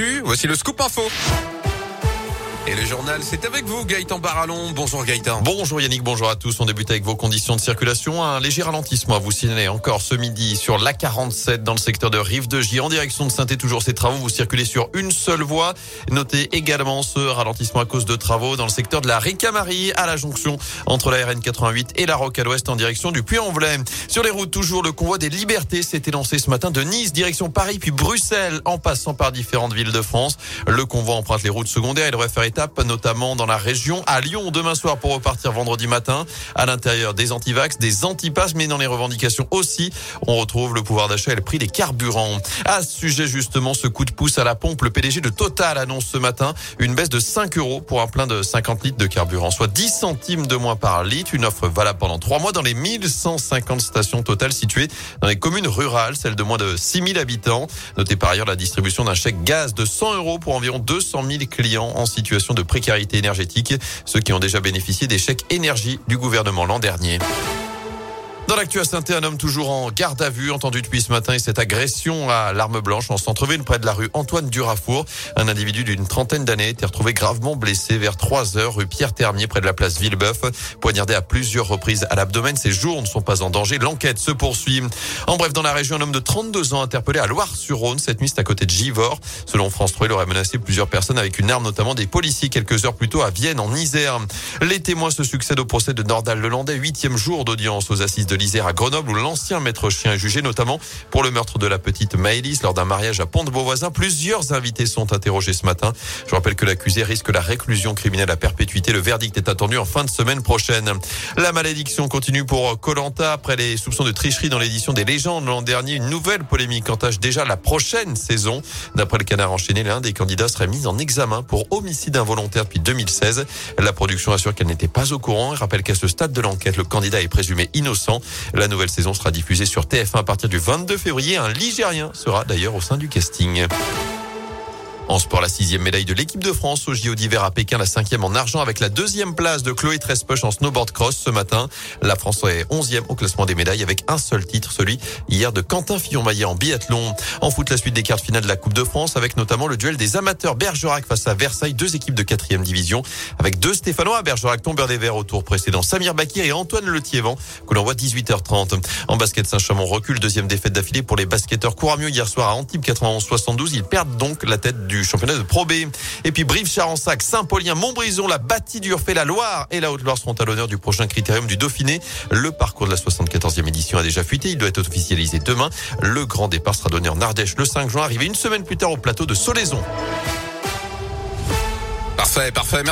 l'actu, voici le scoop info. Et le journal, c'est avec vous, Gaëtan Barallon. Bonjour Gaëtan. Bonjour Yannick, bonjour à tous. On débute avec vos conditions de circulation. Un léger ralentissement à vous signaler encore ce midi sur l'A47 dans le secteur de Rive-de-Gier. En direction de Saint-Étienne, toujours ces travaux. Vous circulez sur une seule voie. Notez également ce ralentissement à cause de travaux dans le secteur de la Ricamarie à la jonction entre la RN88 et la Roque à l'ouest en direction du Puy-en-Velay. Sur les routes, toujours le convoi des Libertés s'était lancé ce matin de Nice, direction Paris, puis Bruxelles, en passant par différentes villes de France. Le convoi emprunte les routes secondaires. Il devrait faire étape, notamment dans la région à Lyon demain soir pour repartir vendredi matin. À l'intérieur des antivax, des antipasses, mais dans les revendications aussi, on retrouve le pouvoir d'achat et le prix des carburants. À ce sujet justement, ce coup de pouce à la pompe, le PDG de Total annonce ce matin une baisse de 5 € pour un plein de 50 litres de carburant, soit 10 centimes de moins par litre. Une offre valable pendant 3 mois dans les 1150 stations Total situées dans les communes rurales, celles de moins de 6000 habitants. Notez par ailleurs la distribution d'un chèque gaz de 100 € pour environ 200 000 clients en situation de précarité énergétique, ceux qui ont déjà bénéficié des chèques énergie du gouvernement l'an dernier. Dans l'actu à Saint-Étienne, un homme toujours en garde à vue, entendu depuis ce matin, et cette agression à l'arme blanche en centre-ville près de la rue Antoine Durafour. Un individu d'une trentaine d'années était retrouvé gravement blessé vers 3 h rue Pierre-Termier près de la place Villebeuf. Poignardé à plusieurs reprises à l'abdomen, ses jours ne sont pas en danger. L'enquête se poursuit. En bref, dans la région, un homme de 32 ans interpellé à Loire-sur-Rhône cette nuit, c'est à côté de Givors. Selon France 3, il aurait menacé plusieurs personnes avec une arme, notamment des policiers, quelques heures plus tôt à Vienne, en Isère. Les témoins se succèdent au procès de Nordal Le Landais, 8e jour d'audience aux assises de l'Isère à Grenoble, où l'ancien maître chien est jugé notamment pour le meurtre de la petite Maëlys lors d'un mariage à Pont-de-Beauvoisin. Plusieurs invités sont interrogés ce matin. Je rappelle que l'accusé risque la réclusion criminelle à perpétuité. Le verdict est attendu en fin de semaine prochaine. La malédiction continue pour Koh-Lanta. Après les soupçons de tricherie dans l'édition des Légendes l'an dernier, une nouvelle polémique entache déjà la prochaine saison. D'après le Canard enchaîné, l'un des candidats serait mis en examen pour homicide involontaire depuis 2016. La production assure qu'elle n'était pas au courant et rappelle qu'à ce stade de l'enquête, le candidat est présumé innocent. La nouvelle saison sera diffusée sur TF1 à partir du 22 février. Un Ligérien sera d'ailleurs au sein du casting. En sport, la 6e médaille de l'équipe de France aux JO d'hiver à Pékin, la 5e en argent avec la 2e place de Chloé Trespeuch en snowboard cross ce matin. La France est 11e au classement des médailles avec un seul titre, celui hier de Quentin Fillon-Maillet en biathlon. En foot, la suite des quarts de finale de la Coupe de France avec notamment le duel des amateurs Bergerac face à Versailles, deux équipes de 4e division avec deux Stéphanois à Bergerac, tombeur des Verts au tour précédent, Samir Bakir et Antoine Letiévent, que l'on voit 18h30. En basket, Saint-Chamond recule, 2e défaite d'affilée pour les basketteurs Couramieux hier soir à Antibes, 91-72. Ils perdent donc la tête du championnat de Pro B. Et puis Brive-Charensac, Saint-Paulien, Montbrison, la Bâtie-Durfé, fait la Loire et la Haute-Loire seront à l'honneur du prochain critérium du Dauphiné. Le parcours de la 74e édition a déjà fuité. Il doit être officialisé demain. Le grand départ sera donné en Ardèche le 5 juin, arrivé une semaine plus tard au plateau de Solaison. Parfait, parfait. Merci.